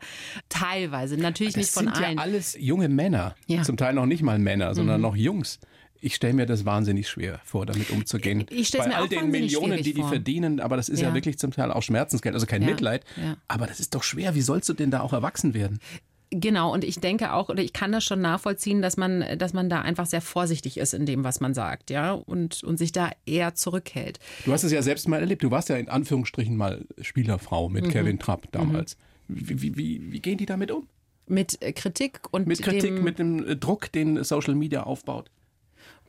Teilweise, natürlich das nicht von allen. Das sind ja alles junge Männer, ja. zum Teil noch nicht mal Männer, sondern mhm. noch Jungs. Ich stelle mir das wahnsinnig schwer vor, damit umzugehen. Ich, ich stelle mir Bei all auch den Millionen, die die vor. verdienen, aber das ist ja. ja wirklich zum Teil auch Schmerzensgeld, also kein ja. Mitleid. Ja. Aber das ist doch schwer, wie sollst du denn da auch erwachsen werden? Genau, und ich denke auch, oder ich kann das schon nachvollziehen, dass man, dass man da einfach sehr vorsichtig ist in dem, was man sagt, ja, und, und sich da eher zurückhält. Du hast es ja selbst mal erlebt, du warst ja in Anführungsstrichen mal Spielerfrau mit mhm. Kevin Trapp damals. Mhm. Wie, wie, wie, wie gehen die damit um? Mit Kritik und mit Kritik, dem, mit dem Druck, den Social Media aufbaut.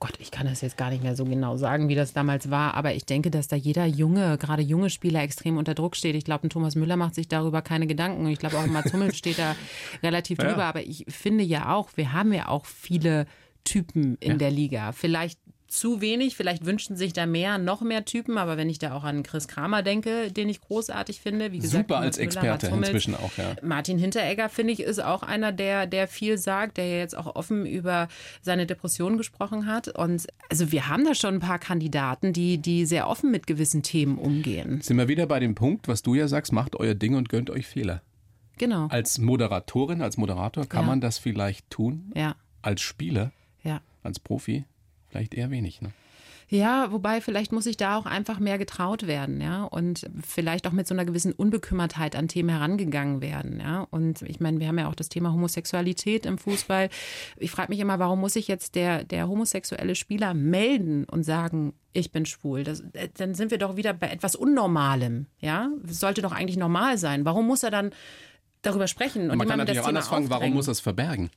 Gott, ich kann das jetzt gar nicht mehr so genau sagen, wie das damals war, aber ich denke, dass da jeder junge, gerade junge Spieler extrem unter Druck steht. Ich glaube, ein Thomas Müller macht sich darüber keine Gedanken. Ich glaube, auch Mats Hummels steht da relativ ja. drüber. Aber ich finde ja auch, wir haben ja auch viele Typen in ja. der Liga. Vielleicht zu wenig. Vielleicht wünschten sich da mehr, noch mehr Typen. Aber wenn ich da auch an Chris Kramer denke, den ich großartig finde. Wie gesagt, super als Experte inzwischen auch, ja. Martin Hinteregger, finde ich, ist auch einer, der, der viel sagt, der ja jetzt auch offen über seine Depression gesprochen hat. Und also wir haben da schon ein paar Kandidaten, die, die sehr offen mit gewissen Themen umgehen. Sind wir wieder bei dem Punkt, was du ja sagst, macht euer Ding und gönnt euch Fehler. Genau. Als Moderatorin, als Moderator kann ja. man das vielleicht tun. Ja. Als Spieler, ja. als Profi vielleicht eher wenig, ne? Ja, wobei vielleicht muss ich da auch einfach mehr getraut werden, ja, und vielleicht auch mit so einer gewissen Unbekümmertheit an Themen herangegangen werden, ja. Und ich meine, wir haben ja auch das Thema Homosexualität im Fußball. Ich frage mich immer, warum muss sich jetzt der der homosexuelle Spieler melden und sagen, ich bin schwul? Das, dann sind wir doch wieder bei etwas Unnormalem, ja. Das sollte doch eigentlich normal sein. Warum muss er dann darüber sprechen? Und man kann natürlich auch anders fragen, warum muss er es verbergen?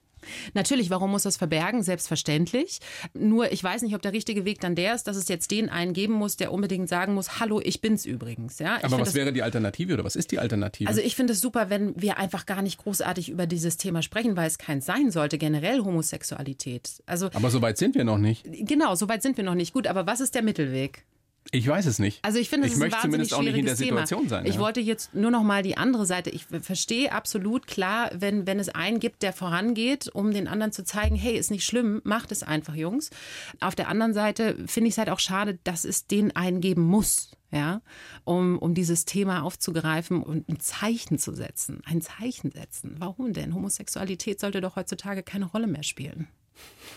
Natürlich, warum muss das verbergen? Selbstverständlich. Nur ich weiß nicht, ob der richtige Weg dann der ist, dass es jetzt den einen geben muss, der unbedingt sagen muss, hallo, ich bin's übrigens. Ja, ich aber was das, wäre die Alternative oder was ist die Alternative? Also ich finde es super, wenn wir einfach gar nicht großartig über dieses Thema sprechen, weil es keins sein sollte, generell Homosexualität. Also, aber so weit sind wir noch nicht. Genau, so weit sind wir noch nicht. Gut, aber was ist der Mittelweg? Ich weiß es nicht. Also ich finde, es ist ein wahnsinnig schwieriges Thema. Ich möchte zumindest auch nicht in der Situation sein. Ich ja. wollte jetzt nur noch mal die andere Seite. Ich verstehe absolut klar, wenn, wenn es einen gibt, der vorangeht, um den anderen zu zeigen, hey, ist nicht schlimm, macht es einfach, Jungs. Auf der anderen Seite finde ich es halt auch schade, dass es den einen geben muss, ja, um, um dieses Thema aufzugreifen und ein Zeichen zu setzen. Ein Zeichen setzen. Warum denn? Homosexualität sollte doch heutzutage keine Rolle mehr spielen.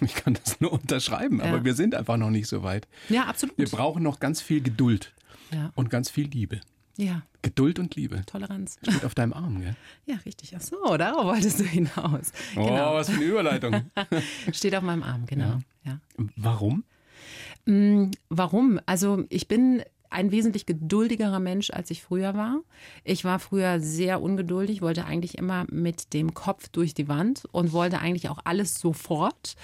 Ich kann das nur unterschreiben, ja. aber wir sind einfach noch nicht so weit. Ja, absolut. Wir brauchen noch ganz viel Geduld ja. und ganz viel Liebe. Ja. Geduld und Liebe. Toleranz. Steht auf deinem Arm, gell? Ja, richtig. Ach so, darauf wolltest du hinaus. Genau. Oh, was für eine Überleitung. Steht auf meinem Arm, genau. Ja. Ja. Warum? Warum? Also ich bin ein wesentlich geduldigerer Mensch, als ich früher war. Ich war früher sehr ungeduldig, wollte eigentlich immer mit dem Kopf durch die Wand und wollte eigentlich auch alles sofort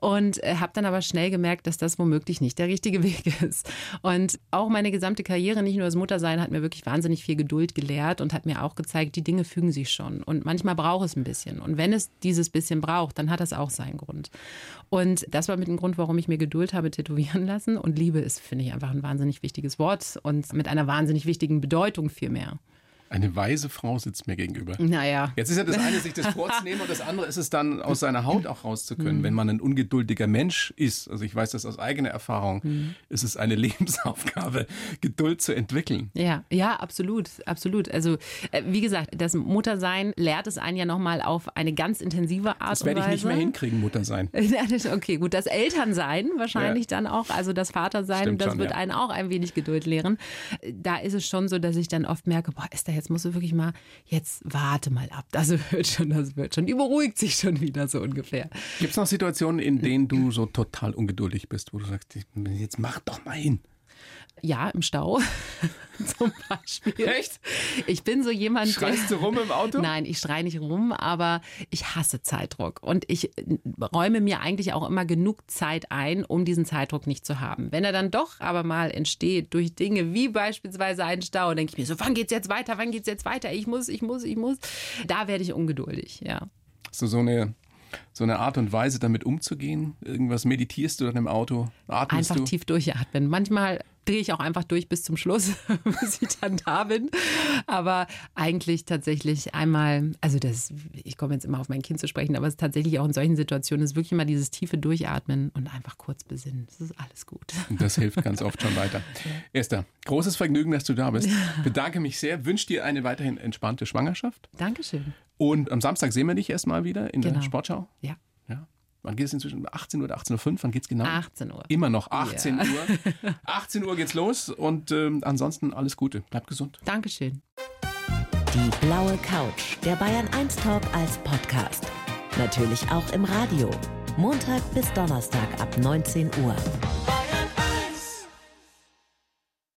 und äh, habe dann aber schnell gemerkt, dass das womöglich nicht der richtige Weg ist. Und auch meine gesamte Karriere, nicht nur das Muttersein, hat mir wirklich wahnsinnig viel Geduld gelehrt und hat mir auch gezeigt, die Dinge fügen sich schon und manchmal braucht es ein bisschen und wenn es dieses bisschen braucht, dann hat das auch seinen Grund. Und das war mit dem Grund, warum ich mir Geduld habe tätowieren lassen und Liebe ist, finde ich, einfach ein wahnsinnig wichtiges Wort. Und mit einer wahnsinnig wichtigen Bedeutung vielmehr. Eine weise Frau sitzt mir gegenüber. Naja. Jetzt ist ja das eine, sich das vorzunehmen und das andere ist es dann, aus seiner Haut auch rauszukönnen, mhm. wenn man ein ungeduldiger Mensch ist. Also ich weiß das aus eigener Erfahrung. Mhm. Es ist eine Lebensaufgabe, Geduld zu entwickeln. Ja, ja, absolut, absolut. Also wie gesagt, das Muttersein lehrt es einen ja nochmal auf eine ganz intensive Art und Weise. Das werde ich nicht mehr hinkriegen, Muttersein. Okay, gut, das Elternsein wahrscheinlich ja. dann auch, also das Vatersein, stimmt das schon, wird ja. einen auch ein wenig Geduld lehren. Da ist es schon so, dass ich dann oft merke, boah, ist da jetzt musst du wirklich mal, jetzt warte mal ab. Das wird schon, das wird schon. Die beruhigt sich schon wieder so ungefähr. Gibt es noch Situationen, in denen du so total ungeduldig bist, wo du sagst, jetzt mach doch mal hin? Ja, im Stau zum Beispiel. Echt? Ich bin so jemand, schreist du rum im Auto? Nein, ich schreie nicht rum, aber ich hasse Zeitdruck. Und ich räume mir eigentlich auch immer genug Zeit ein, um diesen Zeitdruck nicht zu haben. Wenn er dann doch aber mal entsteht durch Dinge wie beispielsweise einen Stau, denke ich mir so, wann geht's jetzt weiter, wann geht's jetzt weiter? Ich muss, ich muss, ich muss. Da werde ich ungeduldig, ja. Hast du so eine... So eine Art und Weise, damit umzugehen? Irgendwas meditierst du dann im Auto? Atmest einfach du? Tief durchatmen. Manchmal drehe ich auch einfach durch bis zum Schluss, bis ich dann da bin. Aber eigentlich tatsächlich einmal, also das, ich komme jetzt immer auf mein Kind zu sprechen, aber es ist tatsächlich auch in solchen Situationen, ist wirklich mal dieses tiefe Durchatmen und einfach kurz besinnen. Das ist alles gut. Das hilft ganz oft schon weiter. Esther, großes Vergnügen, dass du da bist. Ich bedanke mich sehr, wünsche dir eine weiterhin entspannte Schwangerschaft. Dankeschön. Und am Samstag sehen wir dich erstmal wieder in genau. der Sportschau. Ja. ja. Wann geht es inzwischen? achtzehn Uhr oder achtzehn Uhr fünf? Wann geht's genau? achtzehn Uhr. Immer noch achtzehn yeah. Uhr. achtzehn Uhr geht's los und ähm, ansonsten alles Gute. Bleib gesund. Dankeschön. Die blaue Couch, der Bayern eins Talk als Podcast. Natürlich auch im Radio. Montag bis Donnerstag ab neunzehn Uhr.